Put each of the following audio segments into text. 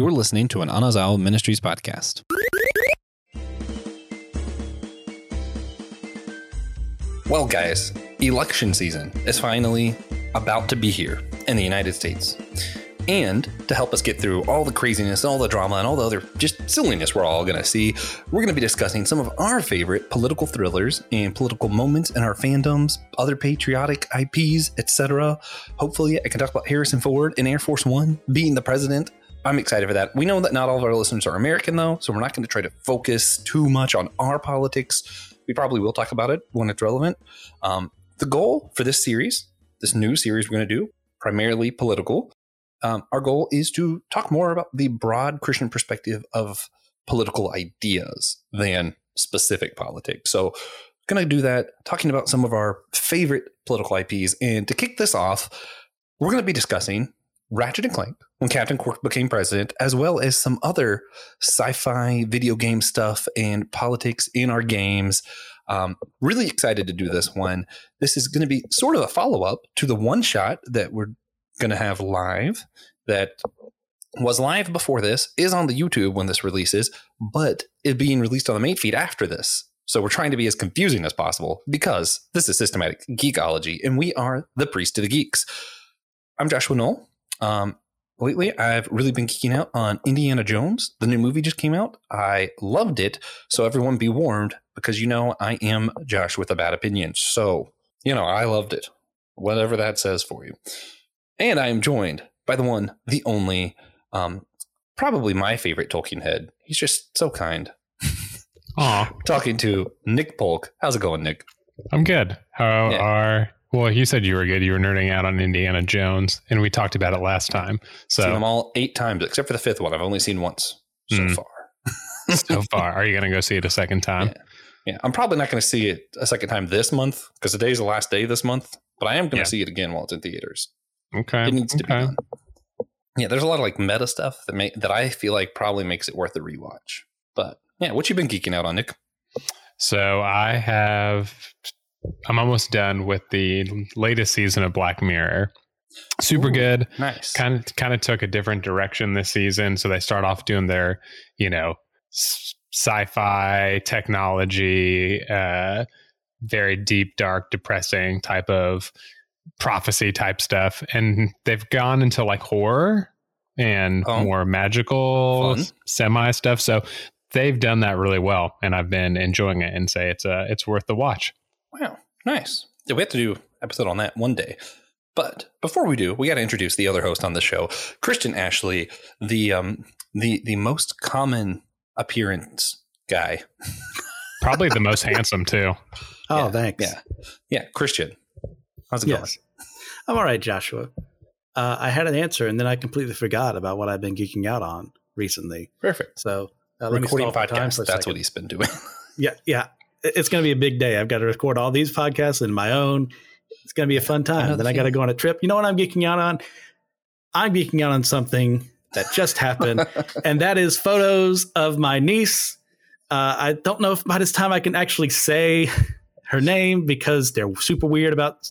You're listening to an Anazao Ministries podcast. Well, guys, election season is finally about to be here in the United States. And to help us get through all the craziness, all the drama, and all the other just silliness we're all going to see, we're going to be discussing some of our favorite political thrillers and political moments in our fandoms, other patriotic IPs, etc. Hopefully, I can talk about Harrison Ford and Air Force One being the president. I'm excited for that. We know that not all of our listeners are American, though, so we're not going to try to focus too much on our politics. We probably will talk about it when it's relevant. The goal for this series, this new series we're going to do, primarily political, our goal is to talk more about the broad Christian perspective of political ideas than specific politics. So I'm going to do that, talking about some of our favorite political IPs. And to kick this off, we're going to be discussing Ratchet and Clank, when Captain Quark became president, as well as some other sci-fi video game stuff and politics in our games. Really excited to do this one. This is going to be sort of a follow-up to the one-shot that we're going to have live, that was live before this, is on the YouTube when this releases, but it's being released on the main feed after this. So we're trying to be as confusing as possible, because this is systematic geekology and we are the priest of the geeks. I'm Joshua Noel. Lately I've really been geeking out on Indiana Jones. The new movie just came out. I loved it. So everyone be warned, because, you know, I am Josh with a bad opinion. So, you know, I loved it, whatever that says for you. And I am joined by the one, the only, probably my favorite Tolkien head. He's just so kind. Aw. Talking to Nick Polk. How's it going, Nick? I'm good. Well, you said you were good. You were nerding out on Indiana Jones, and we talked about it last time. So seen them all 8 times, except for the 5th one. I've only seen once so far. So far. Are you going to go see it a second time? Yeah. I'm probably not going to see it a second time this month, because today's the last day this month, but I am going to see it again while it's in theaters. Okay. It needs to be done. Yeah, there's a lot of like meta stuff that I feel like probably makes it worth a rewatch. But yeah, what you been geeking out on, Nick? So I'm almost done with the latest season of Black Mirror. Super good. Nice. Kind of took a different direction this season. So they start off doing their, you know, sci-fi technology, very deep, dark, depressing type of prophecy type stuff, and they've gone into like horror and more magical semi stuff. So they've done that really well, and I've been enjoying it, and say it's worth the watch. Wow, nice. Yeah, we have to do an episode on that one day. But before we do, we got to introduce the other host on the show, Christian Ashley, the most common appearance guy, probably the most handsome too. Oh, yeah, thanks. Yeah, Christian. How's it going? I'm all right, Joshua. I had an answer, and then I completely forgot about what I've been geeking out on recently. Perfect. So recording podcasts, that's what he's been doing. Yeah. It's going to be a big day. I've got to record all these podcasts and my own. It's going to be a fun time. Then I got to go on a trip. You know what I'm geeking out on? I'm geeking out on something that just happened, and that is photos of my niece. I don't know if by this time I can actually say her name, because they're super weird about,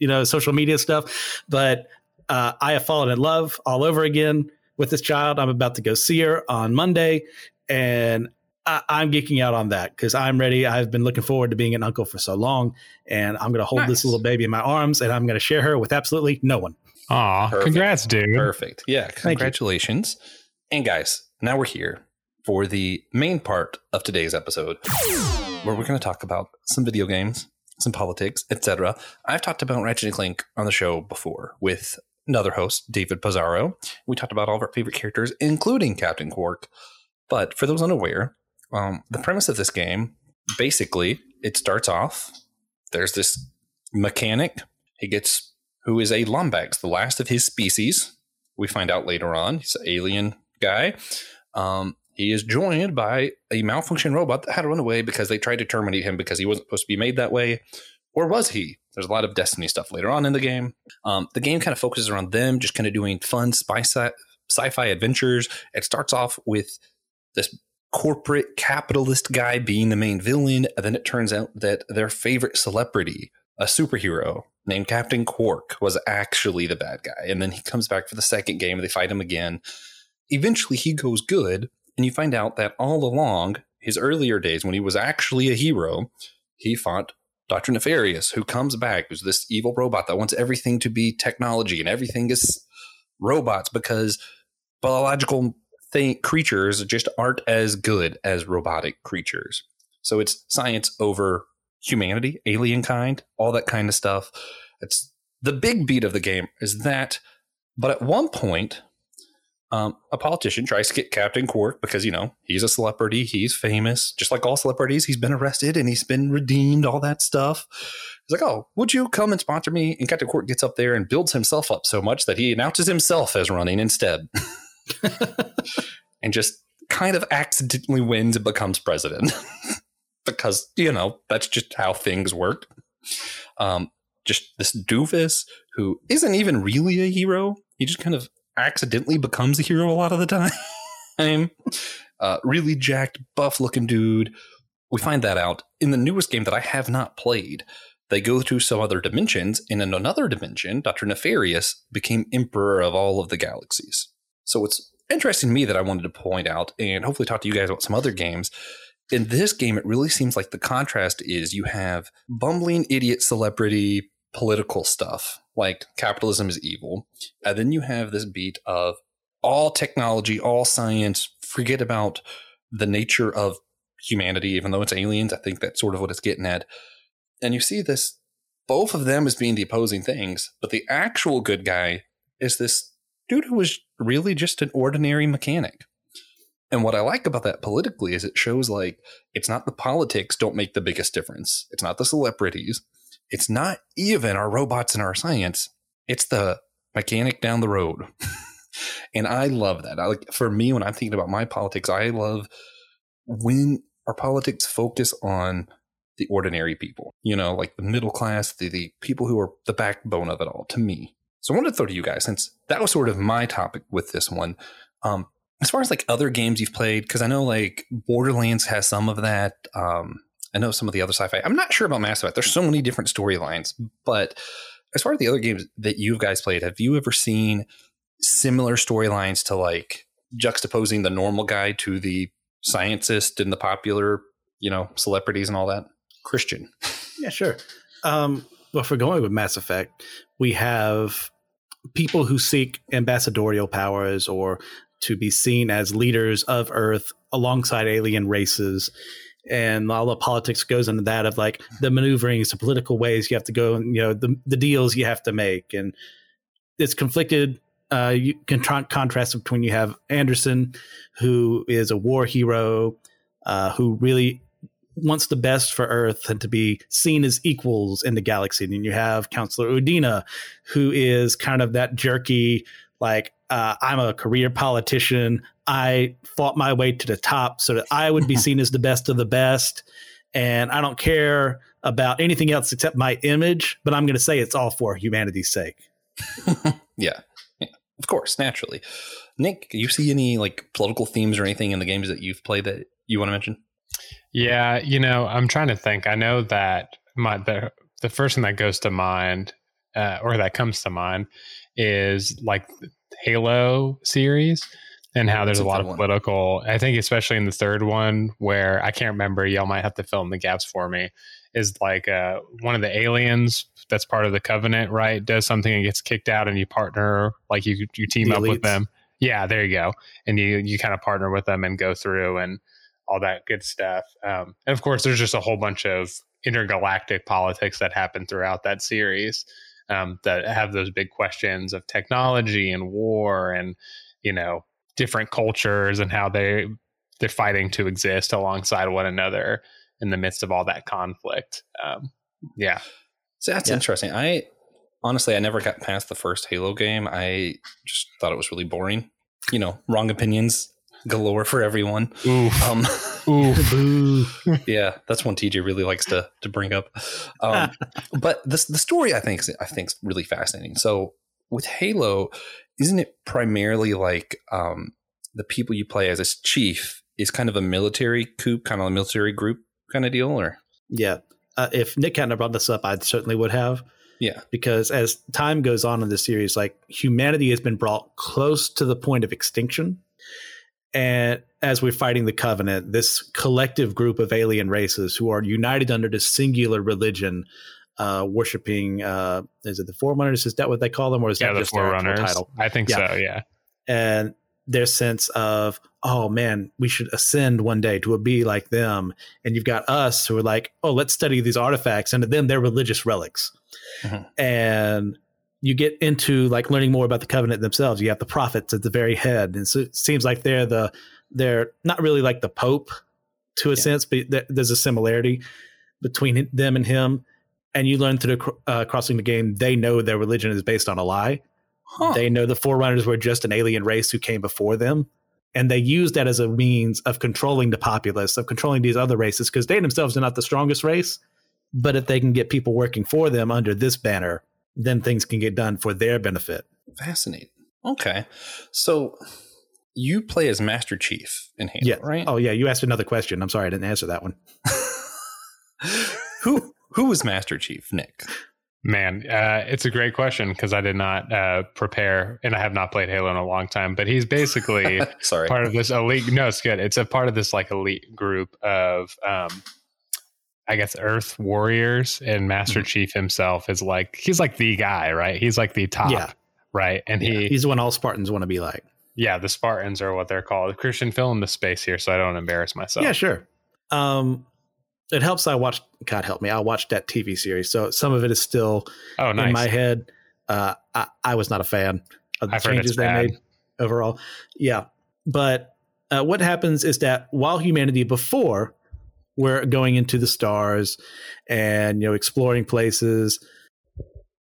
you know, social media stuff, but I have fallen in love all over again with this child. I'm about to go see her on Monday, and I'm geeking out on that because I'm ready. I've been looking forward to being an uncle for so long, and I'm going to hold this little baby in my arms, and I'm going to share her with absolutely no one. Aw, congrats, dude. Perfect. Yeah, congratulations. And guys, now we're here for the main part of today's episode, where we're going to talk about some video games, some politics, etc. I've talked about Ratchet and Clank on the show before with another host, David Pizarro. We talked about all of our favorite characters, including Captain Quark. But for those unaware, the premise of this game, basically, it starts off, there's this mechanic, who is a Lombax, the last of his species. We find out later on, he's an alien guy. He is joined by a malfunctioned robot that had to run away because they tried to terminate him because he wasn't supposed to be made that way. Or was he? There's a lot of Destiny stuff later on in the game. The game kind of focuses around them just kind of doing fun sci-fi adventures. It starts off with this corporate capitalist guy being the main villain. And then it turns out that their favorite celebrity, a superhero named Captain Quark, was actually the bad guy. And then he comes back for the second game. They fight him again. eventually he goes good, and you find out that all along his earlier days when he was actually a hero, he fought Dr. Nefarious, who comes back, who's this evil robot that wants everything to be technology and everything is robots because biological creatures just aren't as good as robotic creatures. So it's science over humanity, alien kind, all that kind of stuff. It's the big beat of the game is that. But at one point, a politician tries to get Captain Quark because, you know, he's a celebrity. He's famous. Just like all celebrities, he's been arrested and he's been redeemed, all that stuff. He's like, oh, would you come and sponsor me? And Captain Quark gets up there and builds himself up so much that he announces himself as running instead. And just kind of accidentally wins and becomes president. Because, you know, that's just how things work. Just this doofus who isn't even really a hero. He just kind of accidentally becomes a hero a lot of the time. Really jacked, buff looking dude. We find that out in the newest game that I have not played. They go to some other dimensions, and in another dimension, Dr. Nefarious became emperor of all of the galaxies. So it's interesting to me that I wanted to point out and hopefully talk to you guys about some other games. In this game, it really seems like the contrast is you have bumbling idiot celebrity political stuff, like capitalism is evil. And then you have this beat of all technology, all science, forget about the nature of humanity, even though it's aliens. I think that's sort of what it's getting at. And you see this, both of them as being the opposing things, but the actual good guy is this dude who was really just an ordinary mechanic. And what I like about that politically is it shows like it's not the politics don't make the biggest difference. It's not the celebrities. It's not even our robots and our science. It's the mechanic down the road. And I love that. For me, when I'm thinking about my politics, I love when our politics focus on the ordinary people, you know, like the middle class, the people who are the backbone of it all to me. So I wanted to throw to you guys, since that was sort of my topic with this one. As far as like other games you've played, because I know like Borderlands has some of that. I know some of the other sci-fi. I'm not sure about Mass Effect. There's so many different storylines. But as far as the other games that you guys played, have you ever seen similar storylines to like juxtaposing the normal guy to the scientist and the popular, you know, celebrities and all that? Christian. Yeah, sure. Well, if we're going with Mass Effect, we have people who seek ambassadorial powers or to be seen as leaders of Earth alongside alien races. And all the politics goes into that of like the maneuverings, the political ways you have to go, and, you know, the deals you have to make. And it's conflicted. You can contrast between you have Anderson, who is a war hero, who really wants the best for Earth and to be seen as equals in the galaxy. And then you have Counselor Udina, who is kind of that jerky, like, I'm a career politician. I fought my way to the top so that I would be seen as the best of the best. And I don't care about anything else except my image, but I'm going to say it's all for humanity's sake. Yeah, of course. Naturally. Nick, you see any like political themes or anything in the games that you've played that you want to mention? Yeah. You know, I'm trying to think. I know that the first thing that goes to mind or that comes to mind is like Halo series and how there's a lot of political, I think, especially in the third one where I can't remember, y'all might have to fill in the gaps for me, is like one of the aliens that's part of the Covenant, right, does something and gets kicked out, and you partner, like you team up with them. Yeah, there you go. And you kind of partner with them and go through and all that good stuff. And of course, there's just a whole bunch of intergalactic politics that happen throughout that series. That have those big questions of technology and war and, you know, different cultures and how they're fighting to exist alongside one another in the midst of all that conflict. So that's interesting. I never got past the first Halo game. I just thought it was really boring. You know, wrong opinions galore for everyone. Oof. Yeah, that's one TJ really likes to bring up. But the story I think is really fascinating. So with Halo, isn't it primarily like the people you play as chief is kind of a military coup, kind of a military group kind of deal? Or yeah, if Nick hadn't brought this up, I certainly would have. Yeah, because as time goes on in the series, like humanity has been brought close to the point of extinction. And as we're fighting the Covenant, this collective group of alien races who are united under this singular religion, worshiping, is it the Forerunners? Is that what they call them? Or is that just their actual title? I think so, yeah. And their sense of, oh man, we should ascend one day to be like them. And you've got us who are like, oh, let's study these artifacts. And to them, they're religious relics. Mm-hmm. And you get into like learning more about the Covenant themselves. You have the prophets at the very head. And so it seems like they're not really like the Pope to a sense, but there's a similarity between them and him. And you learn through the crossing the game, they know their religion is based on a lie. Huh. They know the Forerunners were just an alien race who came before them. And they use that as a means of controlling the populace, of controlling these other races, because they themselves are not the strongest race. But if they can get people working for them under this banner, then things can get done for their benefit. Fascinating. Okay. So you play as Master Chief in Halo, right? Oh, yeah. You asked another question. I'm sorry. I didn't answer that one. Who was Master Chief, Nick? Man, it's a great question because I did not prepare, and I have not played Halo in a long time. But he's basically part of this elite. No, it's good. It's a part of this like elite group of, I guess, Earth warriors, and Master Chief himself is like, he's like the guy, right? He's like the top, right? And he's the one all Spartans want to be like. Yeah, the Spartans are what they're called. Christian, fill in the space here so I don't embarrass myself. Yeah, sure. It helps. I watched that TV series, so some of it is still in my head. I was not a fan of the changes they made overall. Yeah. But what happens is that while humanity before were going into the stars and, you know, exploring places,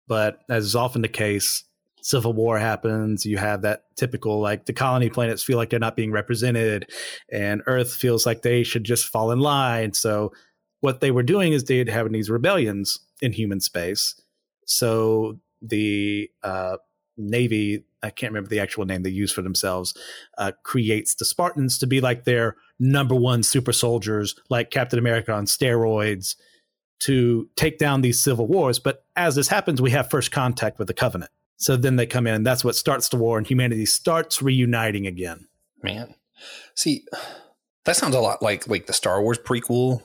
but as is often the case, Civil War happens. You have that typical, like, the colony planets feel like they're not being represented, and Earth feels like they should just fall in line. So what they were doing is they'd have these rebellions in human space. So the Navy, I can't remember the actual name they use for themselves, creates the Spartans to be like their number one super soldiers, like Captain America on steroids, to take down these civil wars. But as this happens, we have first contact with the Covenant. So then they come in, and that's what starts the war, and humanity starts reuniting again. Man, see, that sounds a lot like the Star Wars prequel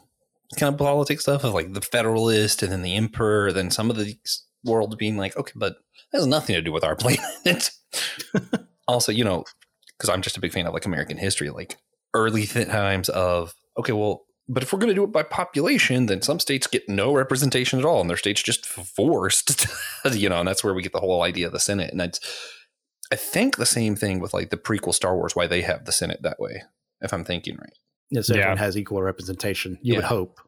kind of politics stuff of like the Federalist and then the Emperor, then some of the worlds being like, okay, but that has nothing to do with our planet. Also, you know, because I'm just a big fan of like American history, like early times of, okay, well, but if we're going to do it by population, then some states get no representation at all, and their states just forced, you know, and that's where we get the whole idea of the Senate. And I think the same thing with like the prequel Star Wars, why they have the Senate that way, if I'm thinking right. Yeah, so everyone has equal representation, you would hope.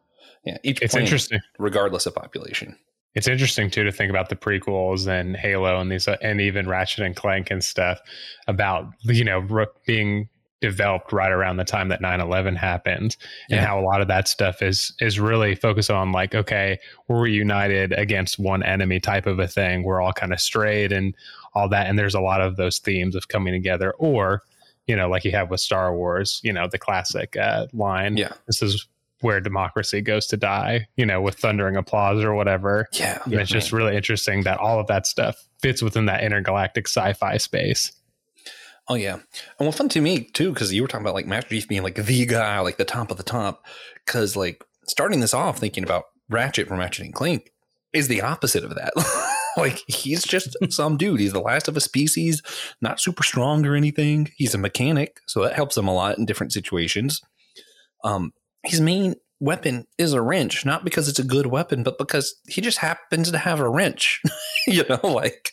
Yeah, it's interesting, regardless of population. It's interesting, too, to think about the prequels and Halo and these, and even Ratchet and Clank and stuff about, you know, being developed right around the time that 9/11 happened, and how a lot of that stuff is really focused on like, okay, we're united against one enemy type of a thing. We're all kind of strayed and all that. And there's a lot of those themes of coming together, or, you know, like you have with Star Wars, you know, the classic line. Yeah. This is where democracy goes to die, you know, with thundering applause or whatever. Yeah. And it's just really interesting that all of that stuff fits within that intergalactic sci-fi space. Oh, yeah. And well, fun to me, too, because you were talking about like Master Chief being like the guy, like the top of the top, because like starting this off thinking about Ratchet from Ratchet and Clank is the opposite of that. Like, he's just some dude. He's the last of a species, not super strong or anything. He's a mechanic, so that helps him a lot in different situations. His main weapon is a wrench, not because it's a good weapon, but because he just happens to have a wrench, you know, like.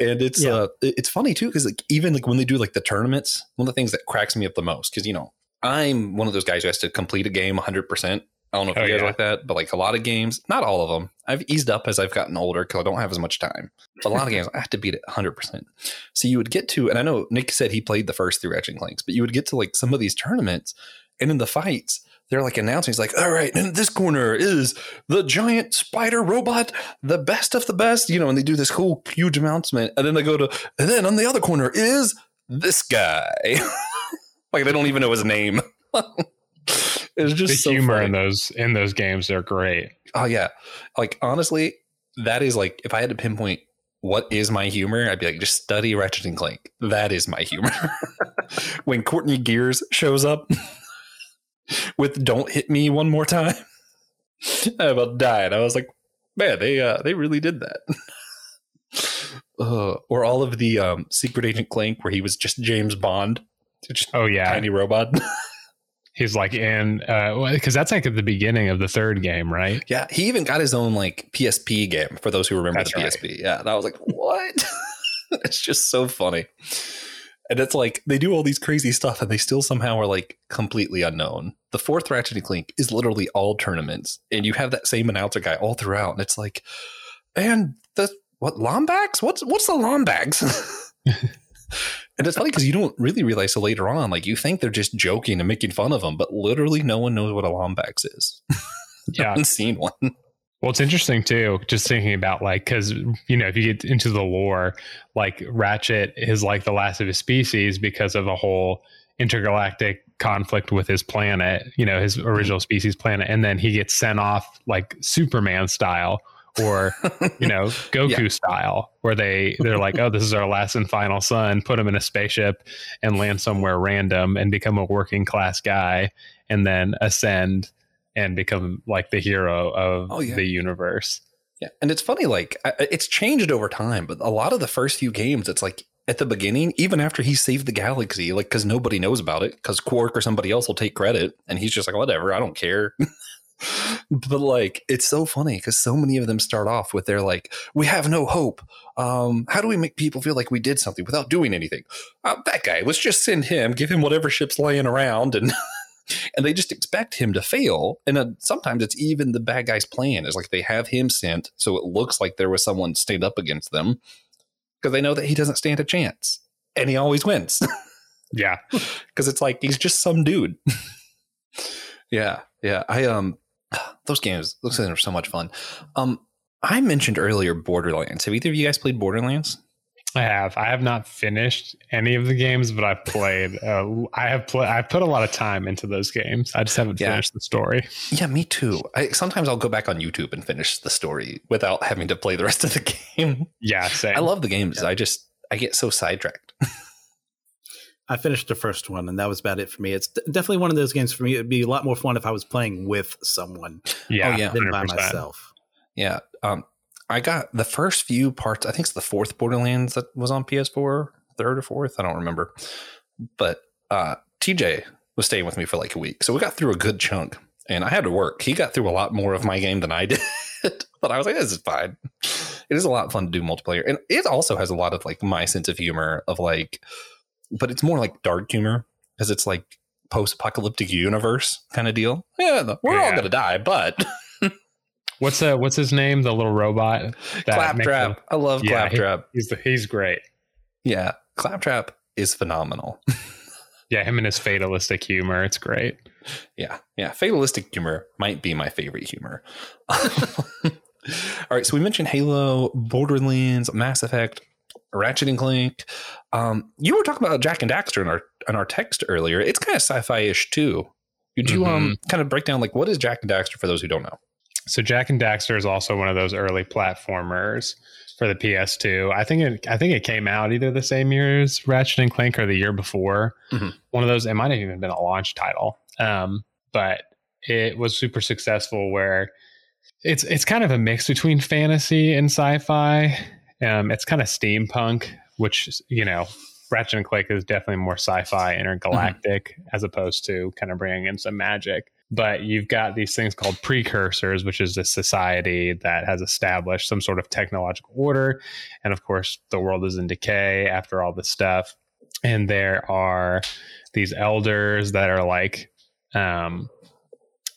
And it's funny too, because like even like when they do like the tournaments, one of the things that cracks me up the most, because, you know, I'm one of those guys who has to complete a game 100%. I don't know if you guys like that, but like a lot of games, not all of them. I've eased up as I've gotten older because I don't have as much time. But a lot of games, I have to beat it 100%. So you would get to, and I know Nick said he played the first three Ratchet and Clanks, but you would get to like some of these tournaments, and in the fights, they're like announcing, he's like, all right, in this corner is the giant spider robot, the best of the best, you know, and they do this cool, huge announcement. And then they go to, and then on the other corner is this guy. Like, they don't even know his name. It's just the so humor funny. in those games are great. Oh, yeah. Like, honestly, that is like, if I had to pinpoint what is my humor, I'd be like, just study Ratchet and Clank. That is my humor. when Courtney Gears shows up with "Don't Hit Me One More Time," I about died. I was like, man, they really did that. Or all of the Secret Agent Clank where he was just James Bond. Just tiny robot. He's like in because that's like at the beginning of the third game, right? Yeah, he even got his own like PSP game for those who remember that's the right. PSP. Yeah, and I was like, what? It's just so funny. And it's like they do all these crazy stuff and they still somehow are like completely unknown. The fourth Ratchet and Clank is literally all tournaments, and you have that same announcer guy all throughout, and it's like, and the what Lombax? What's the Lombax? And it's funny because you don't really realize so later on, like you think they're just joking and making fun of them, but literally no one knows what a Lombax is. Yeah, I haven't seen one. Well, it's interesting too, just thinking about like, because, you know, if you get into the lore, like Ratchet is like the last of his species because of a whole intergalactic conflict with his planet, you know, his original species planet. And then he gets sent off like Superman style. Or, you know, Goku style, where they're like, oh, this is our last and final son. Put him in a spaceship and land somewhere random and become a working class guy and then ascend and become like the hero of the universe. Yeah. And it's funny, like it's changed over time. But a lot of the first few games, it's like at the beginning, even after he saved the galaxy, like because nobody knows about it because Quark or somebody else will take credit. And he's just like, whatever, I don't care. But like it's so funny because so many of them start off with they're like, we have no hope. How do we make people feel like we did something without doing anything? That guy, let's just send him, give him whatever ship's laying around, and they just expect him to fail. And sometimes it's even the bad guy's plan is like they have him sent so it looks like there was someone stayed up against them because they know that he doesn't stand a chance and he always wins. Yeah, because it's like he's just some dude. Yeah. Those games looks like they're so much fun. I mentioned earlier Borderlands. Have either of you guys played Borderlands? I have. I have not finished any of the games, but I've played. I've put a lot of time into those games. I just haven't finished the story. Yeah, me too. Sometimes I'll go back on YouTube and finish the story without having to play the rest of the game. Yeah, same. I love the games. Yeah. I get so sidetracked. I finished the first one, and that was about it for me. It's definitely one of those games for me. It'd be a lot more fun if I was playing with someone than by myself. Yeah. I got the first few parts. I think it's the fourth Borderlands that was on PS4, third or fourth. I don't remember. But TJ was staying with me for like a week. So we got through a good chunk, and I had to work. He got through a lot more of my game than I did. But I was like, this is fine. It is a lot of fun to do multiplayer. And it also has a lot of like my sense of humor of like, but it's more like dark humor because it's like post-apocalyptic universe kind of deal. Yeah, we're all gonna die, but what's his name? The little robot, Claptrap. I love Claptrap. He's great. Yeah, Claptrap is phenomenal. Yeah, him and his fatalistic humor, it's great. Yeah, fatalistic humor might be my favorite humor. All right, so we mentioned Halo, Borderlands, Mass Effect, Ratchet and Clank. You were talking about Jak and Daxter in our text earlier. It's kind of sci-fi-ish too. Could you kind of break down like what is Jak and Daxter for those who don't know? So Jak and Daxter is also one of those early platformers for the PS2. I think it came out either the same year as Ratchet and Clank or the year before. Mm-hmm. One of those. It might have even been a launch title. But it was super successful. Where it's kind of a mix between fantasy and sci-fi. It's kind of steampunk, which, you know, Ratchet and Clank is definitely more sci-fi intergalactic as opposed to kind of bringing in some magic. But you've got these things called precursors, which is a society that has established some sort of technological order. And of course, the world is in decay after all this stuff. And there are these elders that are like, I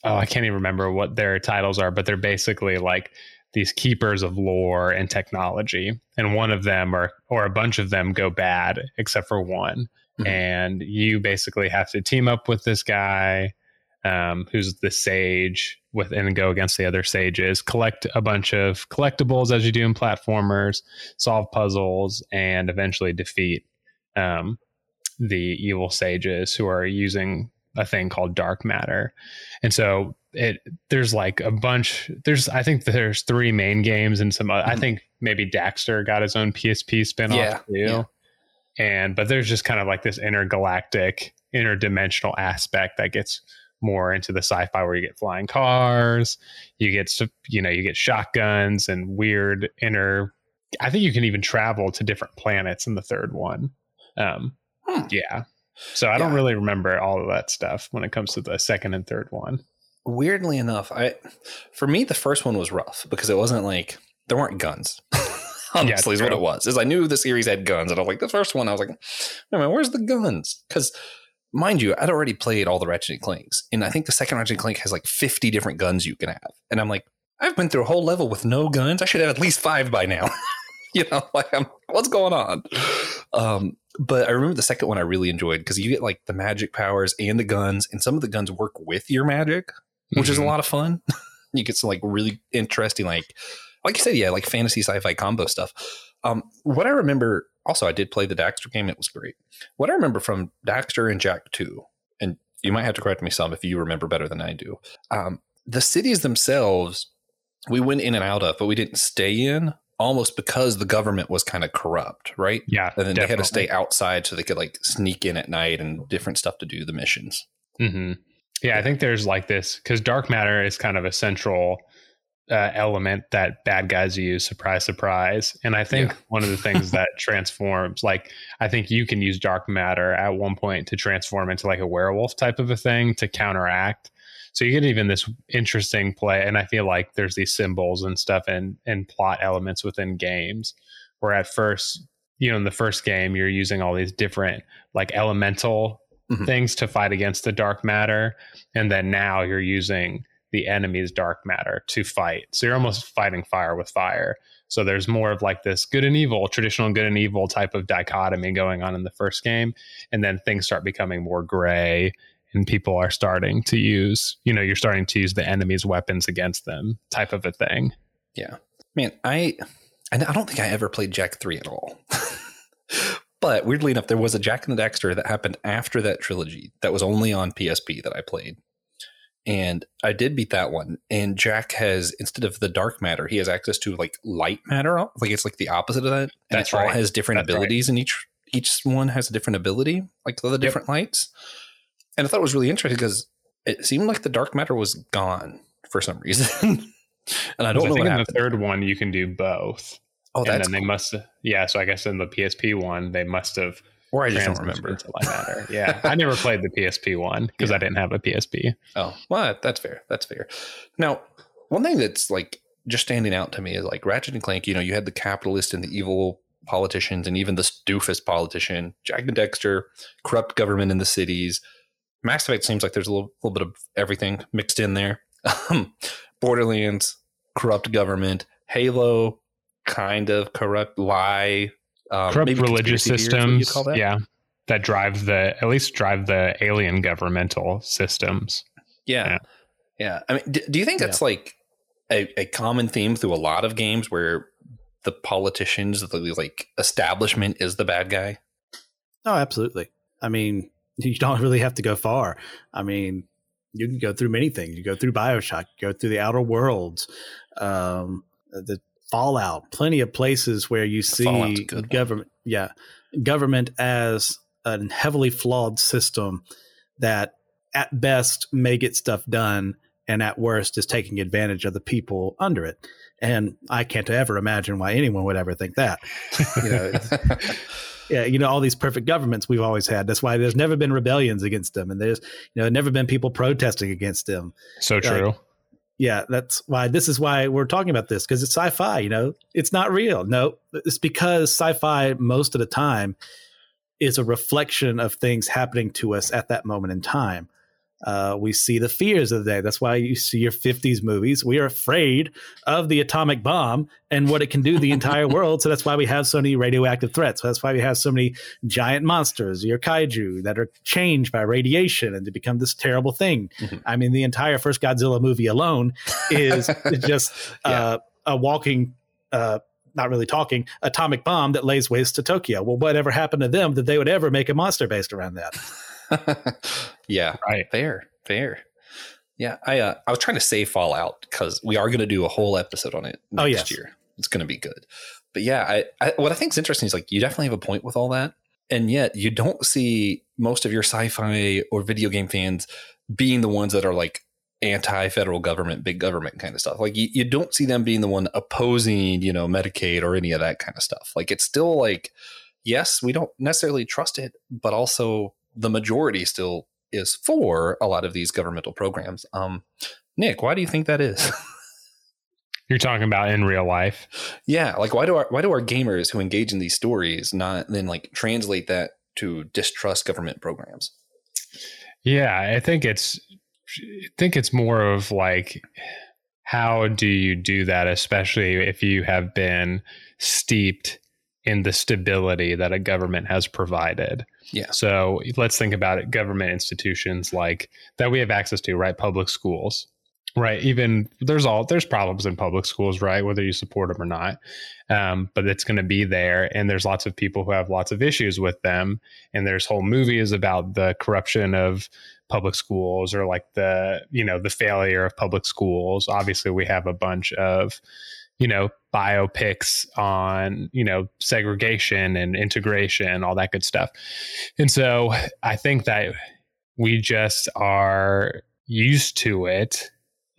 can't even remember what their titles are, but they're basically like these keepers of lore and technology, and one of them or a bunch of them go bad except for one. And you basically have to team up with this guy who's the sage and go against the other sages, collect a bunch of collectibles as you do in platformers, solve puzzles, and eventually defeat the evil sages who are using a thing called dark matter. And so there's three main games and some other, I think maybe Daxter got his own PSP spinoff too. But there's just kind of like this intergalactic, interdimensional aspect that gets more into the sci-fi, where you get flying cars, you get shotguns and weird inner. I think you can even travel to different planets in the third one. Yeah. So I don't really remember all of that stuff when it comes to the second and third one. Weirdly enough, for me, the first one was rough because it wasn't like there weren't guns. Honestly, is what it was. Is I knew the series had guns, and I'm like, the first one, I was like, no man, where's the guns? Because mind you, I'd already played all the Ratchet and Clanks, and I think the second Ratchet and Clank has like 50 different guns you can have, and I'm like, I've been through a whole level with no guns. I should have at least 5 by now. You know, like, what's going on? But I remember the second one I really enjoyed because you get like the magic powers and the guns, and some of the guns work with your magic, which is a lot of fun. You get some like really interesting, like you said, yeah, like fantasy sci-fi combo stuff. What I remember also, I did play the Daxter game. It was great. What I remember from Daxter and Jak 2, and you might have to correct me some if you remember better than I do. The cities themselves, we went in and out of, but we didn't stay in. Almost because the government was kind of corrupt, right? Yeah, and then definitely. They had to stay outside so they could like sneak in at night and different stuff to do the missions. Mm-hmm. Yeah, I think there's like this because dark matter is kind of a central element that bad guys use. Surprise, surprise! And I think one of the things that transforms, like I think you can use dark matter at one point to transform into like a werewolf type of a thing to counteract. So you get even this interesting play, and I feel like there's these symbols and stuff and plot elements within games where at first, you know, in the first game, you're using all these different like elemental things to fight against the dark matter. And then now you're using the enemy's dark matter to fight. So you're almost fighting fire with fire. So there's more of like this good and evil, traditional good and evil type of dichotomy going on in the first game. And then things start becoming more gray. And people are starting to use, you know, you're starting to use the enemy's weapons against them type of a thing. Yeah. Man, I don't think I ever played Jak 3 at all. But weirdly enough, there was a Jak and the Daxter that happened after that trilogy that was only on PSP that I played. And I did beat that one. And Jak has, instead of the dark matter, he has access to like light matter. Like it's like the opposite of that. And it all has different abilities. Right. And each one has a different ability, like the different lights. And I thought it was really interesting because it seemed like the dark matter was gone for some reason. And I don't know what happened. In the third one, you can do both. Oh, that's cool. They must. Yeah. So I guess in the PSP one, they must have. Or I just don't remember. Matter. Yeah. I never played the PSP one because I didn't have a PSP. Oh, well, that's fair. That's fair. Now, one thing that's like just standing out to me is like Ratchet and Clank, you know, you had the capitalist and the evil politicians and even the doofus politician, Jak and Daxter, corrupt government in the cities. Mass Effect seems like there's a little bit of everything mixed in there. Borderlands, corrupt government, Halo, kind of corrupt lie, corrupt religious systems. Yeah, that drive the alien governmental systems. Yeah. I mean, do you think that's like a common theme through a lot of games where the politicians, the like establishment, is the bad guy? Oh, absolutely. I mean. You don't really have to go far. I mean, you can go through many things. You go through BioShock, you go through the Outer Worlds, the Fallout, plenty of places where you see government as a heavily flawed system that at best may get stuff done and at worst is taking advantage of the people under it. And I can't ever imagine why anyone would ever think that. You know, yeah, you know, all these perfect governments we've always had. That's why there's never been rebellions against them. And there's, you know, never been people protesting against them. So true. Yeah, that's why we're talking about this, because it's sci-fi, you know, it's not real. No, it's because sci-fi most of the time is a reflection of things happening to us at that moment in time. We see the fears of the day. That's why you see your 50s movies. We are afraid of the atomic bomb and what it can do to the entire world. So that's why we have so many radioactive threats. So that's why we have so many giant monsters, your kaiju, that are changed by radiation and to become this terrible thing. Mm-hmm. I mean, the entire first Godzilla movie alone is just a walking, not really talking, atomic bomb that lays waste to Tokyo. Well, whatever happened to them that they would ever make a monster based around that? Yeah, right. Fair. Yeah, I was trying to save Fallout because we are going to do a whole episode on it next year. It's going to be good. But yeah, what I think is interesting is like you definitely have a point with all that. And yet you don't see most of your sci-fi or video game fans being the ones that are like anti-federal government, big government kind of stuff. Like you don't see them being the one opposing, you know, Medicaid or any of that kind of stuff. Like it's still like, yes, we don't necessarily trust it, but also the majority still is for a lot of these governmental programs. Nick, why do you think that is? You're talking about in real life. Yeah. Like why do our gamers who engage in these stories not then like translate that to distrust government programs? Yeah, I think it's more of like, how do you do that, especially if you have been steeped in the stability that a government has provided? Yeah. So let's think about it. Government institutions like that we have access to, right? Public schools. Right. Even there's problems in public schools, right? Whether you support them or not. But it's going to be there. And there's lots of people who have lots of issues with them. And there's whole movies about the corruption of public schools, or like the failure of public schools. Obviously, we have a bunch of, biopics on, segregation and integration, all that good stuff. And so I think that we just are used to it.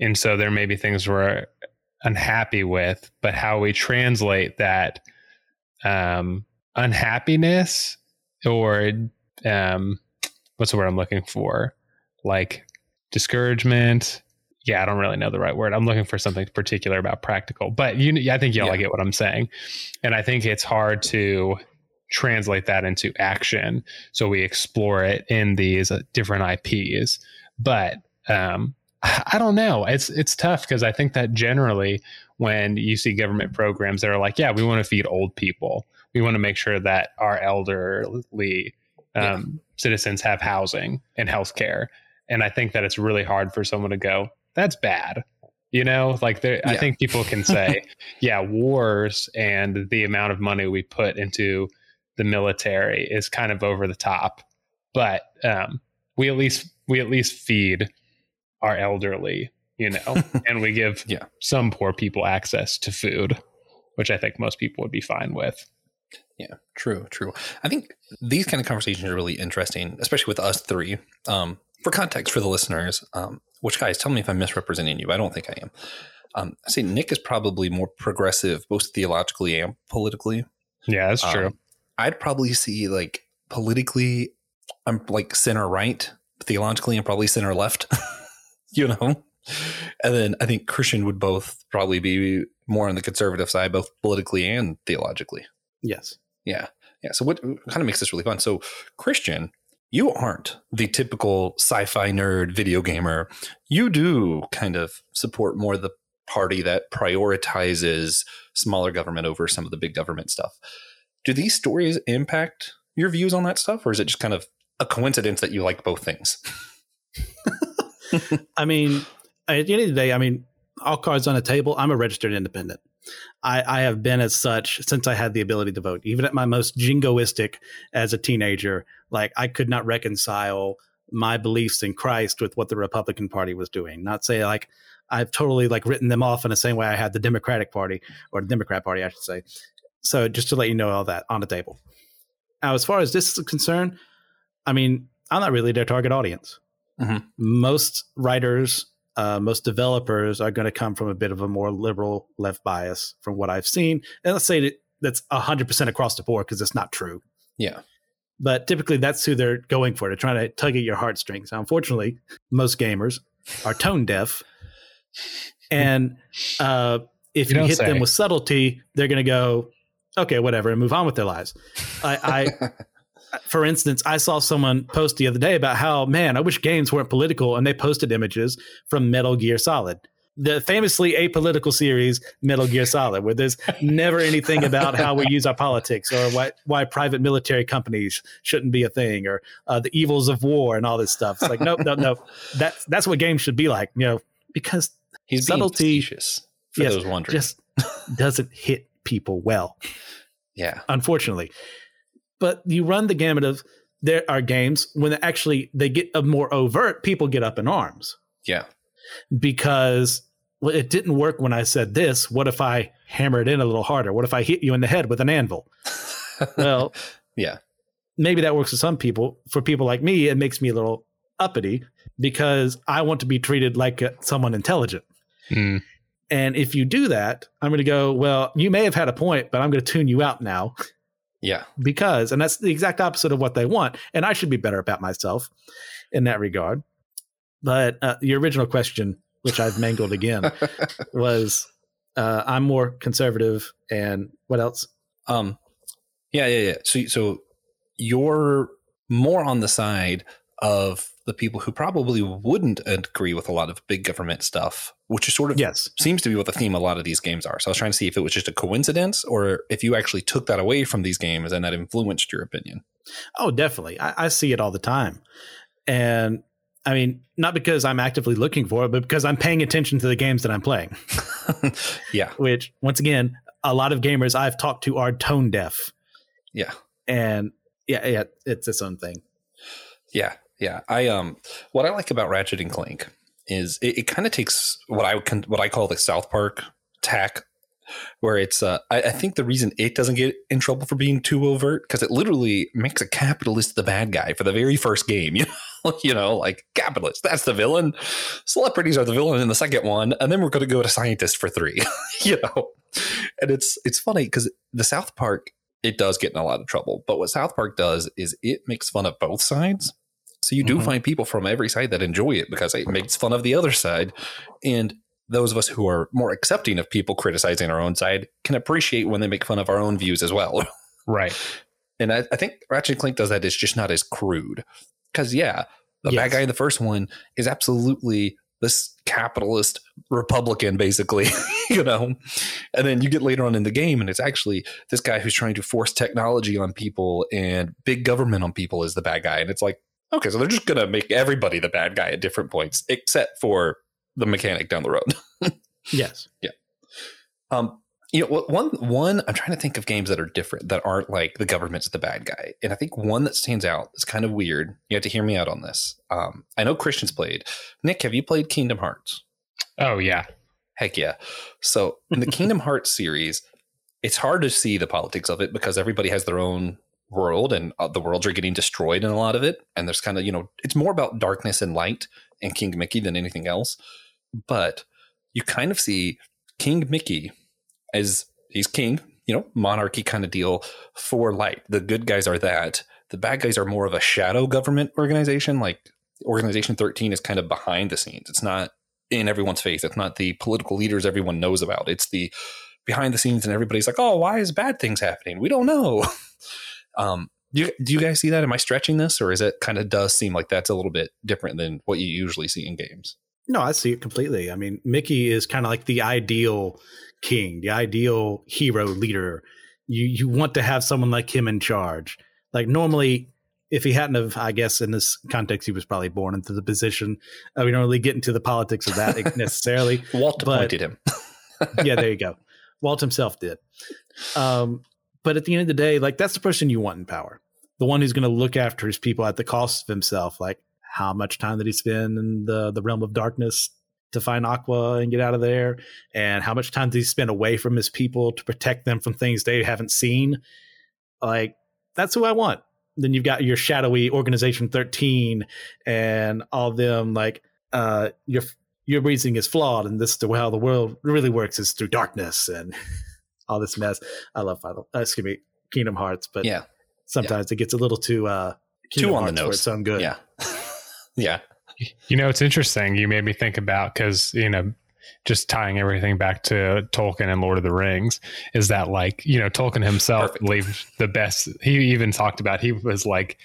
And so there may be things we're unhappy with, but how we translate that unhappiness or what's the word I'm looking for? Like discouragement. Yeah, I don't really know the right word. I'm looking for something particular about practical, but I think y'all get what I'm saying. And I think it's hard to translate that into action. So we explore it in these different IPs, but I don't know. It's tough because I think that generally when you see government programs that are like, yeah, we want to feed old people. We want to make sure that our elderly citizens have housing and healthcare. And I think that it's really hard for someone to go, that's bad. I think people can say, yeah, wars and the amount of money we put into the military is kind of over the top. But we at least feed our elderly, and we give some poor people access to food, which I think most people would be fine with. Yeah, true. I think these kind of conversations are really interesting, especially with us three. For context for the listeners, which guys, tell me if I'm misrepresenting you. I don't think I am. I say Nick is probably more progressive, both theologically and politically. Yeah, that's true. I'd probably see like politically, I'm like center right. Theologically, I'm probably center left. And then I think Christian would both probably be more on the conservative side, both politically and theologically. Yes. Yeah. So what kind of makes this really fun? So Christian, you aren't the typical sci-fi nerd video gamer. You do kind of support more the party that prioritizes smaller government over some of the big government stuff. Do these stories impact your views on that stuff? Or is it just kind of a coincidence that you like both things? I mean, at the end of the day, all cards on the table. I'm a registered independent. I have been as such since I had the ability to vote, even at my most jingoistic as a teenager. Like I could not reconcile my beliefs in Christ with what the Republican Party was doing. Not say like I've totally like written them off in the same way I had the Democratic Party, or the Democrat Party, I should say. So just to let you know all that on the table. Now, as far as this is concerned, I'm not really their target audience. Mm-hmm. Most writers, most developers are going to come from a bit of a more liberal left bias from what I've seen. And let's say that's 100% across the board because it's not true. Yeah. But typically that's who they're going for. They're trying to tug at your heartstrings. Now, unfortunately, most gamers are tone deaf. And if you hit them with subtlety, they're going to go, okay, whatever, and move on with their lives. For instance, I saw someone post the other day about how, man, I wish games weren't political, and they posted images from Metal Gear Solid, the famously apolitical series Metal Gear Solid, where there's never anything about how we use our politics or why private military companies shouldn't be a thing, or the evils of war and all this stuff. It's like, nope. That's what games should be like, because he's subtlety for those wondering just doesn't hit people well. Yeah, unfortunately. But you run the gamut of there are games when they get a more overt, people get up in arms. Yeah. Because it didn't work when I said this. What if I hammer it in a little harder? What if I hit you in the head with an anvil? Well, yeah. maybe that works for some people. For people like me, it makes me a little uppity because I want to be treated like someone intelligent. Mm. And if you do that, I'm going to go, well, you may have had a point, but I'm going to tune you out now. Yeah. Because, and that's the exact opposite of what they want. And I should be better about myself in that regard. But your original question, which I've mangled again, was I'm more conservative and what else? Yeah. So you're more on the side of the people who probably wouldn't agree with a lot of big government stuff, which is sort of seems to be what the theme a lot of these games are. So I was trying to see if it was just a coincidence or if you actually took that away from these games and that influenced your opinion. Oh, definitely. I see it all the time. And I mean, not because I'm actively looking for it, but because I'm paying attention to the games that I'm playing. Yeah. Which, once again, a lot of gamers I've talked to are tone deaf. Yeah. And yeah, it's its own thing. Yeah. I what I like about Ratchet and Clank is it kind of takes what I call the South Park tack, where it's I think the reason it doesn't get in trouble for being too overt because it literally makes a capitalist the bad guy for the very first game. You know, like capitalist, that's the villain. Celebrities are the villain in the second one, and then we're going to go to scientists for three. You know, and it's funny because the South Park, it does get in a lot of trouble. But what South Park does is it makes fun of both sides. So you do find people from every side that enjoy it because it makes fun of the other side. And those of us who are more accepting of people criticizing our own side can appreciate when they make fun of our own views as well. Right. And I think Ratchet and Clank does that. It's just not as crude because, the bad guy in the first one is absolutely this capitalist Republican, basically, you know, and then you get later on in the game and it's actually this guy who's trying to force technology on people and big government on people is the bad guy. And it's like, okay, so they're just going to make everybody the bad guy at different points, except for the mechanic down the road. Yes. Yeah. You know, one, I'm trying to think of games that are different, that aren't like the government's the bad guy. And I think one that stands out is kind of weird. You have to hear me out on this. I know Christian's played. Nick, have you played Kingdom Hearts? Oh, yeah. Heck yeah. So in the Kingdom Hearts series, it's hard to see the politics of it because everybody has their own world and the worlds are getting destroyed in a lot of it. And there's kind of, you know, it's more about darkness and light and King Mickey than anything else. But you kind of see King Mickey as he's king, you know, monarchy kind of deal for light. The good guys are that. The bad guys are more of a shadow government organization. Like Organization 13 is kind of behind the scenes. It's not in everyone's face. It's not the political leaders everyone knows about. It's the behind the scenes and everybody's like, oh, why is bad things happening? We don't know. Do you guys see that? Am I stretching this, or is it kind of does seem like that's a little bit different than what you usually see in games? No, I see it completely. I mean, Mickey is kind of like the ideal king, the ideal hero leader. You want to have someone like him in charge. Like normally, if he hadn't have, I guess in this context, he was probably born into the position. We don't really get into the politics of that necessarily. Walt appointed him. Yeah, there you go. Walt himself did. But at the end of the day, like that's the person you want in power. The one who's going to look after his people at the cost of himself. Like how much time did he spend in the realm of darkness to find Aqua and get out of there? And how much time did he spend away from his people to protect them from things they haven't seen? Like that's who I want. Then you've got your shadowy Organization 13 and all of them like your reasoning is flawed. And this is how the world really works is through darkness and all this mess. I love Kingdom Hearts, but yeah, sometimes it gets a little too on the nose. It's so good. Yeah. Yeah. You know, it's interesting. You made me think about, because, you know, just tying everything back to Tolkien and Lord of the Rings is that, like, you know, Tolkien himself believed the best. He even talked about, he was like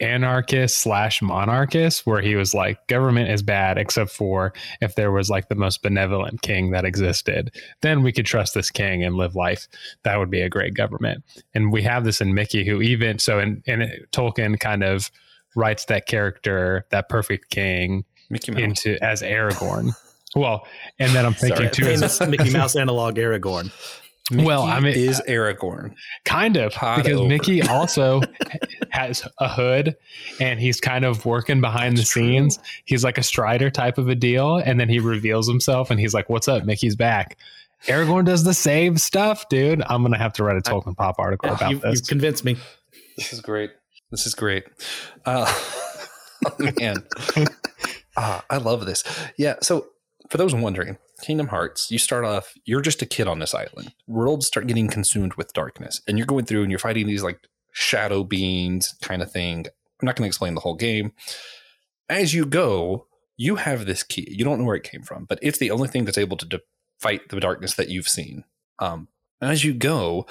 anarchist / monarchist, where he was like, government is bad except for if there was like the most benevolent king that existed, then we could trust this king and live life. That would be a great government. And we have this in Mickey, who even so in Tolkien kind of writes that character, that perfect king, Mickey Mouse, into as Aragorn. Well, and then I'm thinking Mickey Mouse analog Aragorn. Mickey is Aragorn. Kind of, because Mickey also has a hood and he's kind of working behind the scenes. He's like a Strider type of a deal. And then he reveals himself and he's like, what's up? Mickey's back. Aragorn does the same stuff, dude. I'm going to have to write a Tolkien Pop article about this. You've convinced me. This is great. This is great. Oh, man. I love this. Yeah. So for those wondering, Kingdom Hearts, you start off, you're just a kid on this island. Worlds start getting consumed with darkness, and you're going through and you're fighting these like shadow beings kind of thing. I'm not going to explain the whole game. As you go, you have this key. You don't know where it came from, but it's the only thing that's able to fight the darkness that you've seen. As you go,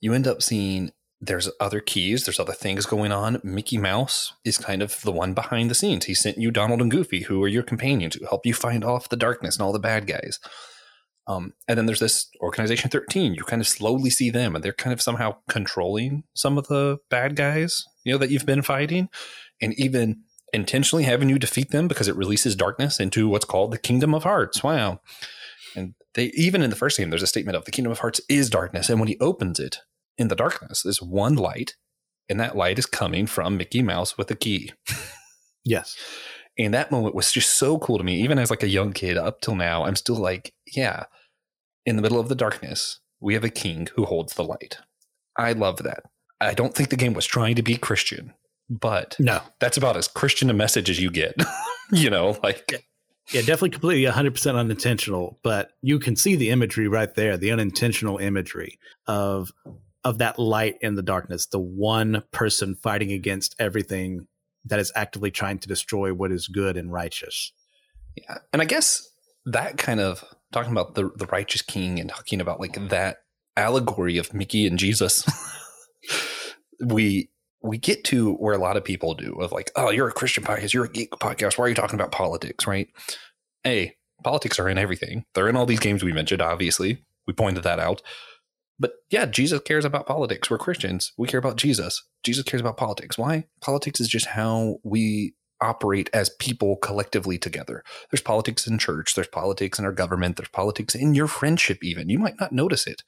you end up seeing there's other keys. There's other things going on. Mickey Mouse is kind of the one behind the scenes. He sent you Donald and Goofy, who are your companions, who help you find off the darkness and all the bad guys. And then there's this Organization 13. You kind of slowly see them, and they're kind of somehow controlling some of the bad guys, you know, that you've been fighting, and even intentionally having you defeat them because it releases darkness into what's called the Kingdom of Hearts. Wow. And they, even in the first game, there's a statement of the Kingdom of Hearts is darkness. And when he opens it, in the darkness, there's one light, and that light is coming from Mickey Mouse with a key. Yes. And that moment was just so cool to me. Even as like a young kid up till now, I'm still like, yeah, in the middle of the darkness, we have a king who holds the light. I love that. I don't think the game was trying to be Christian, but no, that's about as Christian a message as you get, you know, like. Yeah, definitely completely 100% unintentional, but you can see the imagery right there, the unintentional imagery of that light in the darkness, the one person fighting against everything that is actively trying to destroy what is good and righteous. Yeah. And I guess that kind of talking about the righteous king and talking about like that allegory of Mickey and Jesus, we get to where a lot of people do of like, oh, you're a Christian podcast, you're a geek podcast, why are you talking about politics, right? Hey, politics are in everything. They're in all these games we mentioned, obviously. We pointed that out. But yeah, Jesus cares about politics. We're Christians. We care about Jesus. Jesus cares about politics. Why? Politics is just how we operate as people collectively together. There's politics in church. There's politics in our government. There's politics in your friendship even. You might not notice it.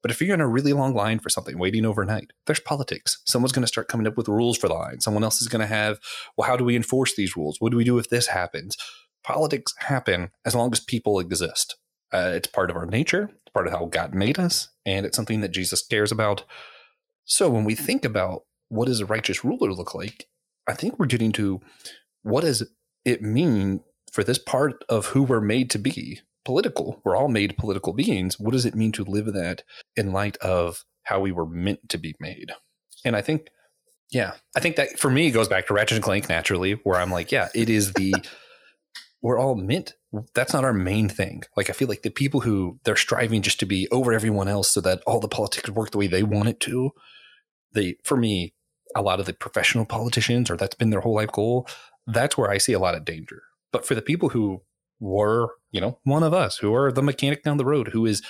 But if you're in a really long line for something, waiting overnight, there's politics. Someone's going to start coming up with rules for the line. Someone else is going to have, well, how do we enforce these rules? What do we do if this happens? Politics happen as long as people exist. It's part of our nature. It's part of how God made us. And it's something that Jesus cares about. So when we think about what does a righteous ruler look like, I think we're getting to what does it mean for this part of who we're made to be political. We're all made political beings. What does it mean to live that in light of how we were meant to be made? And I think, yeah, I think that for me goes back to Ratchet and Clank naturally, where I'm like, yeah, it is the we're all meant. That's not our main thing. Like, I feel like the people who they're striving just to be over everyone else so that all the politics work the way they want it to. For me, a lot of the professional politicians, or that's been their whole life goal. That's where I see a lot of danger. But for the people who were, you know, one of us who are the mechanic down the road, who is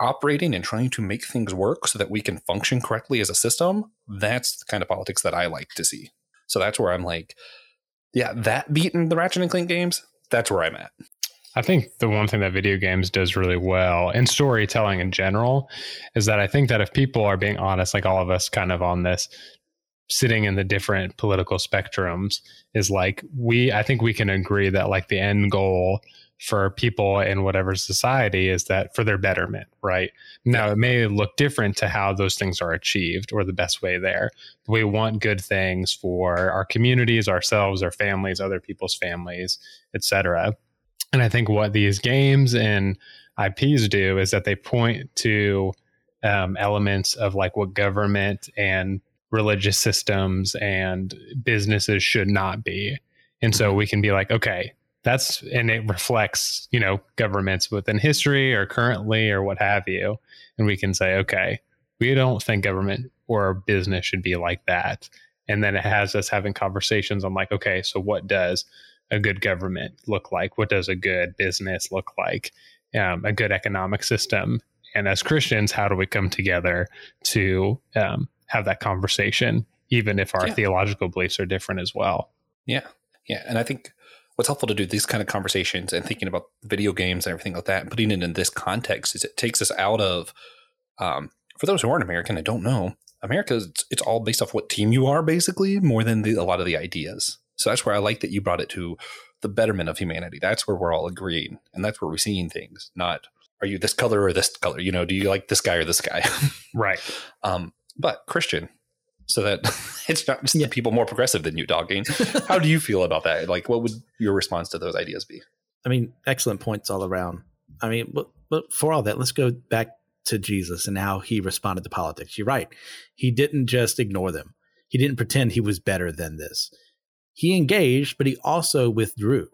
operating and trying to make things work so that we can function correctly as a system. That's the kind of politics that I like to see. So that's where I'm like, yeah, that beating the Ratchet and Clank games. That's where I'm at. I think the one thing that video games does really well and storytelling in general is that I think that if people are being honest, like all of us kind of on this, sitting in the different political spectrums is like I think we can agree that like the end goal for people in whatever society is that for their betterment, right? Now, it may look different to how those things are achieved or the best way there. We want good things for our communities, ourselves, our families, other people's families, etc. And I think what these games and IPs do is that they point to elements of like what government and religious systems and businesses should not be. And so we can be like, okay, that's, and it reflects, you know, governments within history or currently or what have you. And we can say, okay, we don't think government or business should be like that. And then it has us having conversations on like, okay, so what does a good government look like? What does a good business look like? A good economic system. And as Christians, how do we come together to have that conversation, even if our theological beliefs are different as well? Yeah. Yeah. And I think what's helpful to do these kind of conversations and thinking about video games and everything like that and putting it in this context is it takes us out of, for those who aren't American, I don't know, America, it's all based off what team you are basically more than a lot of the ideas. So that's where I like that you brought it to the betterment of humanity. That's where we're all agreeing. And that's where we're seeing things, not are you this color or this color? You know, do you like this guy or this guy? Right. But Christian, so that it's not just the people more progressive than you dogging. How do you feel about that? Like, what would your response to those ideas be? I mean, excellent points all around. I mean, but for all that, let's go back to Jesus and how he responded to politics. You're right. He didn't just ignore them. He didn't pretend he was better than this. He engaged, but he also withdrew.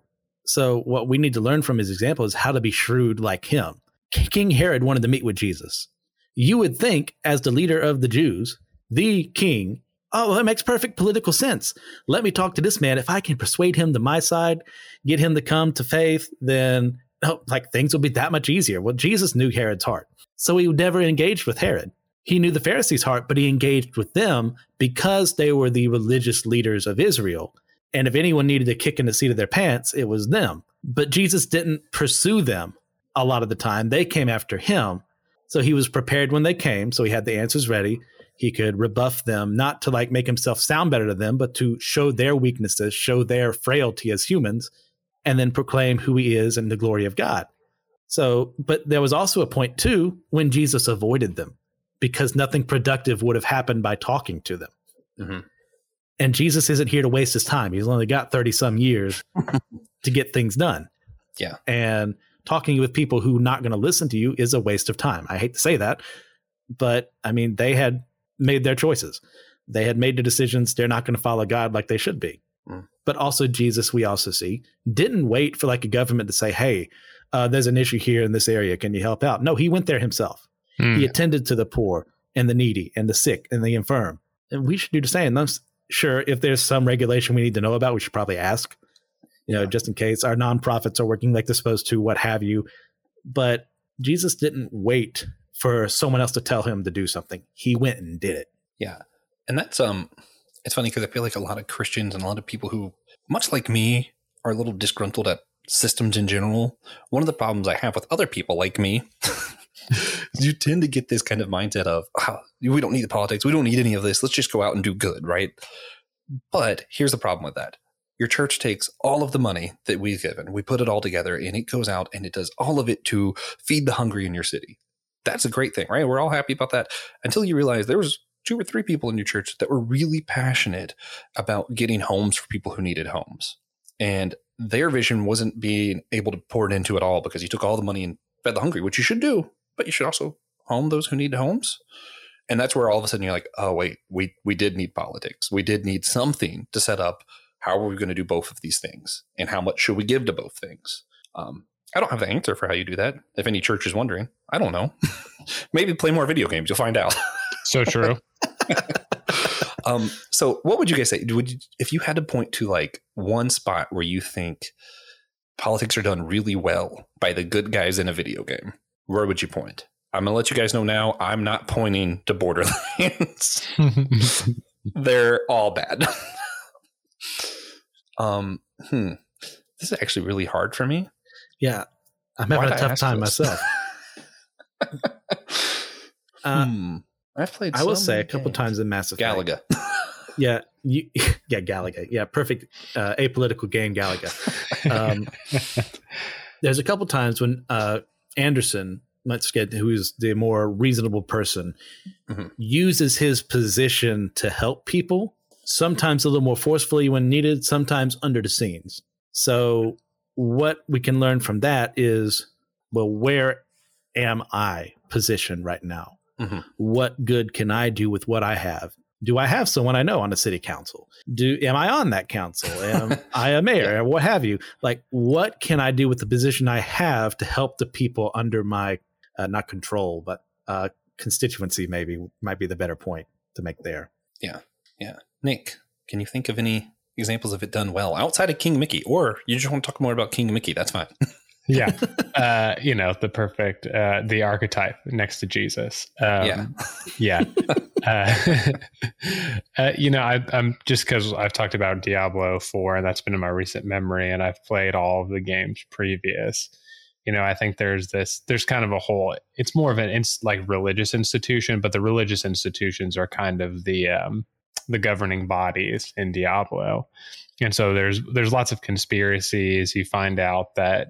So what we need to learn from his example is how to be shrewd like him. King Herod wanted to meet with Jesus. You would think, as the leader of the Jews, the king, oh, well, that makes perfect political sense. Let me talk to this man. If I can persuade him to my side, get him to come to faith, then things will be that much easier. Well, Jesus knew Herod's heart, so he never engaged with Herod. He knew the Pharisees' heart, but he engaged with them because they were the religious leaders of Israel. And if anyone needed a kick in the seat of their pants, it was them. But Jesus didn't pursue them a lot of the time. They came after him. So he was prepared when they came. So he had the answers ready. He could rebuff them, not to make himself sound better to them, but to show their weaknesses, show their frailty as humans, and then proclaim who he is and the glory of God. So, but there was also a point, too, when Jesus avoided them because nothing productive would have happened by talking to them. Mm-hmm. And Jesus isn't here to waste his time. He's only got 30 some years to get things done. Yeah. And talking with people who are not going to listen to you is a waste of time. I hate to say that, but I mean, they had made their choices. They had made the decisions. They're not going to follow God like they should be. Mm. But also Jesus, we also see, didn't wait for a government to say, hey, there's an issue here in this area. Can you help out? No, he went there himself. Mm. He attended to the poor and the needy and the sick and the infirm. And we should do the same. Sure, if there's some regulation we need to know about, we should probably ask, just in case our nonprofits are working like they're supposed to, what have you. But Jesus didn't wait for someone else to tell him to do something. He went and did it. Yeah. And that's, it's funny because I feel like a lot of Christians and a lot of people who, much like me, are a little disgruntled at systems in general. One of the problems I have with other people like me you tend to get this kind of mindset of, we don't need the politics. We don't need any of this. Let's just go out and do good, right? But here's the problem with that. Your church takes all of the money that we've given. We put it all together and it goes out and it does all of it to feed the hungry in your city. That's a great thing, right? We're all happy about that until you realize there was 2 or 3 people in your church that were really passionate about getting homes for people who needed homes. And their vision wasn't being able to pour it into it all because you took all the money and fed the hungry, which you should do. But you should also home those who need homes. And that's where all of a sudden you're like, oh, wait, we did need politics. We did need something to set up. How are we going to do both of these things? And how much should we give to both things? I don't have the answer for how you do that. If any church is wondering, I don't know. Maybe play more video games. You'll find out. So true. So what would you guys say? If you had to point to one spot where you think politics are done really well by the good guys in a video game, where would you point? I'm going to let you guys know now, I'm not pointing to Borderlands. They're all bad. This is actually really hard for me. Yeah. I'm having a tough time myself. I will say a couple times in Mass Effect. Galaga. Yeah. Galaga. Yeah. Perfect. Apolitical game, Galaga. There's a couple times when, Anderson, who is the more reasonable person, uses his position to help people, sometimes a little more forcefully when needed, sometimes under the scenes. So what we can learn from that is, well, where am I positioned right now? Mm-hmm. What good can I do with what I have? Do I have someone I know on the city council? Am I on that council? Am I a mayor? Or what have you? What can I do with the position I have to help the people under my, not control, but constituency maybe might be the better point to make there. Yeah. Yeah. Nick, can you think of any examples of it done well outside of King Mickey? Or you just want to talk more about King Mickey? That's fine. Yeah. The perfect, the archetype next to Jesus. Yeah. I'm just because I've talked about Diablo 4 and that's been in my recent memory and I've played all of the games previous. I think there's kind of a whole, it's more of an religious institution, but the religious institutions are kind of the governing bodies in Diablo. And so there's lots of conspiracies. You find out that,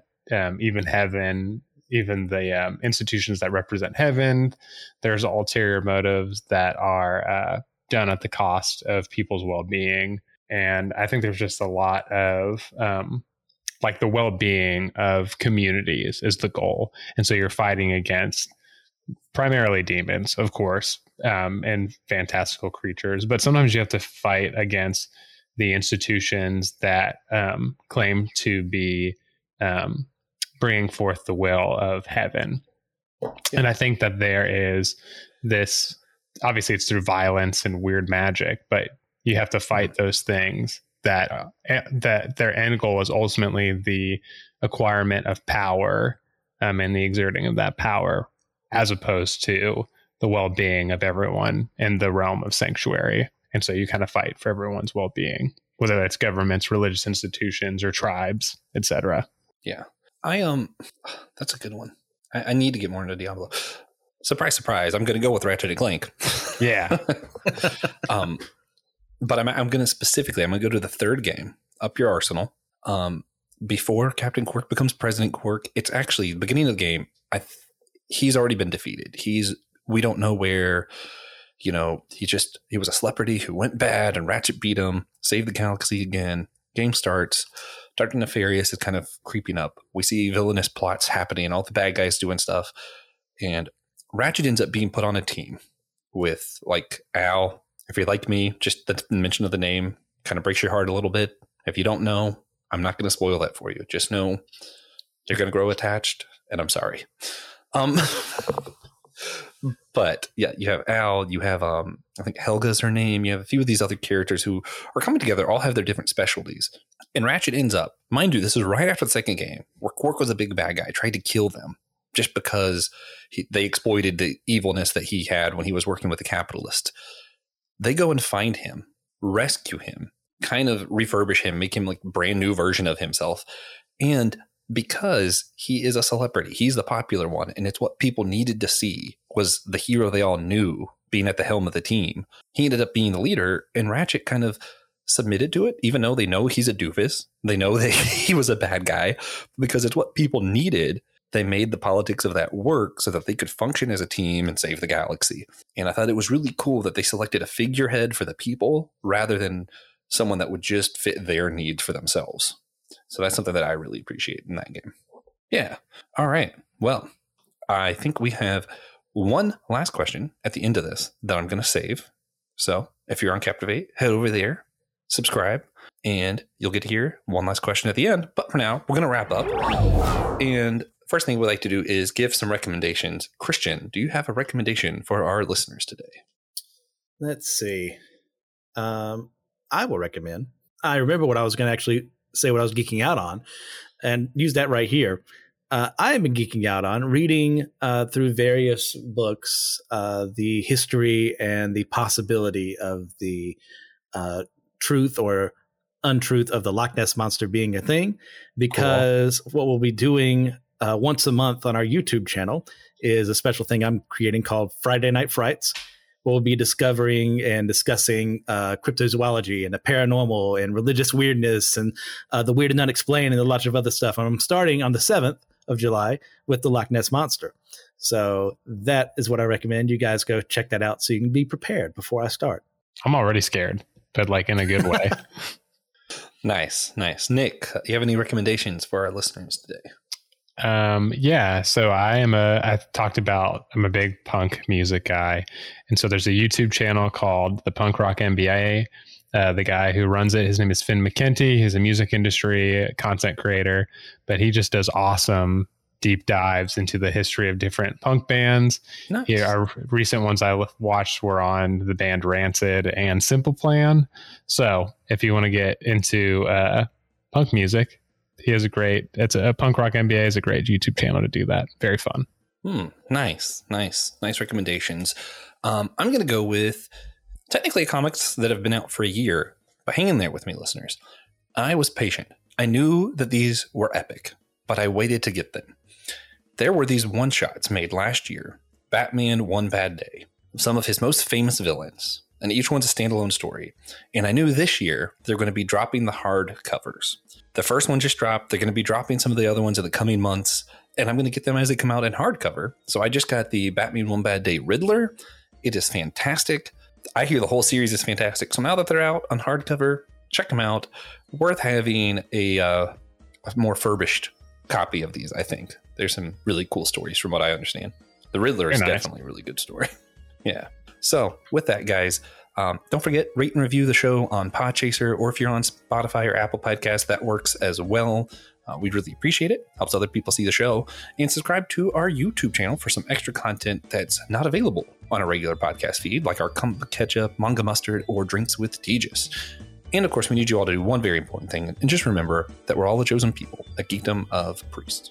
even heaven, even the institutions that represent heaven, there's ulterior motives that are done at the cost of people's well-being. And I think there's just a lot of like the well-being of communities is the goal. And so you're fighting against primarily demons, of course, and fantastical creatures. But sometimes you have to fight against the institutions that claim to be bringing forth the will of heaven. Yeah. And I think that there is this, obviously it's through violence and weird magic, but you have to fight those things that their end goal is ultimately the acquirement of power and the exerting of that power, as opposed to the well-being of everyone in the realm of sanctuary. And so you kind of fight for everyone's well-being, whether that's governments, religious institutions, or tribes, etc. Yeah. That's a good one. I need to get more into Diablo. Surprise, surprise. I'm going to go with Ratchet and Clank. Yeah. But I'm going to specifically, I'm going to go to the third game, Up Your Arsenal. Before Captain Quark becomes President Quark, it's actually the beginning of the game. He's already been defeated. We don't know where, you know, he was a celebrity who went bad and Ratchet beat him, saved the galaxy again. Game starts. Dr. Nefarious is kind of creeping up. We see villainous plots happening and all the bad guys doing stuff. And Ratchet ends up being put on a team with like Al. If you like me, just the mention of the name kind of breaks your heart a little bit. If you don't know, I'm not going to spoil that for you. Just know you're going to grow attached, and I'm sorry. But yeah, you have Al, you have, I think Helga's her name. You have a few of these other characters who are coming together, all have their different specialties. And Ratchet ends up, mind you, this is right after the second game, where Quark was a big bad guy, tried to kill them just because they exploited the evilness that he had when he was working with the capitalist. They go and find him, rescue him, kind of refurbish him, make him like brand new version of himself. And because he is a celebrity, he's the popular one. And it's what people needed to see was the hero they all knew being at the helm of the team. He ended up being the leader, and Ratchet kind of submitted to it, even though they know he's a doofus. They know that he was a bad guy because it's what people needed. They made the politics of that work so that they could function as a team and save the galaxy. And I thought it was really cool that they selected a figurehead for the people rather than someone that would just fit their needs for themselves. So that's something that I really appreciate in that game. Yeah. All right. Well, I think we have one last question at the end of this that I'm going to save. So if you're on Captivate, head over there, subscribe, and you'll get to hear one last question at the end. But for now, we're going to wrap up. And first thing we like to do is give some recommendations. Christian, do you have a recommendation for our listeners today? Let's see. I will recommend. I remember what I was going to actually say, what I was geeking out on, and use that right here. I have been geeking out on reading through various books, the history and the possibility of the truth or untruth of the Loch Ness Monster being a thing, because cool. What we'll be doing once a month on our YouTube channel is a special thing I'm creating called Friday Night Frights. We'll be discovering and discussing cryptozoology and the paranormal and religious weirdness and the weird and unexplained and a lot of other stuff. And I'm starting on the 7th of July with the Loch Ness Monster. So that is what I recommend. You guys go check that out so you can be prepared before I start. I'm already scared, but like in a good way. Nice. Nick, you have any recommendations for our listeners today? Yeah, so I'm a big punk music guy. And so there's a YouTube channel called the Punk Rock MBA. The guy who runs it, his name is Finn McKenty. He's a music industry content creator, but he just does awesome deep dives into the history of different punk bands. Nice. Here, our recent ones I watched were on the band Rancid and Simple Plan. So if you want to get into punk music, Punk Rock MBA is a great YouTube channel to do that. Very fun. Nice recommendations. I'm going to go with technically comics that have been out for a year, but hang in there with me, listeners. I was patient. I knew that these were epic, but I waited to get them. There were these one shots made last year, Batman One Bad Day, some of his most famous villains, and each one's a standalone story. And I knew this year they're going to be dropping the hard covers. The first one just dropped. They're going to be dropping some of the other ones in the coming months, and I'm going to get them as they come out in hardcover. So I just got the Batman One Bad Day Riddler. It is fantastic. I hear the whole series is fantastic. So now that they're out on hardcover, check them out. Worth having a more furbished copy of these, I think. There's some really cool stories from what I understand. The Riddler is definitely a really good story. Yeah. So with that, guys, don't forget, rate and review the show on Podchaser, or if you're on Spotify or Apple Podcasts, that works as well. We'd really appreciate it. Helps other people see the show. And subscribe to our YouTube channel for some extra content that's not available on a regular podcast feed, like our Kumba Ketchup, Manga Mustard, or Drinks with Tejas. And of course, we need you all to do one very important thing. And just remember that we're all the chosen people, a geekdom of priests.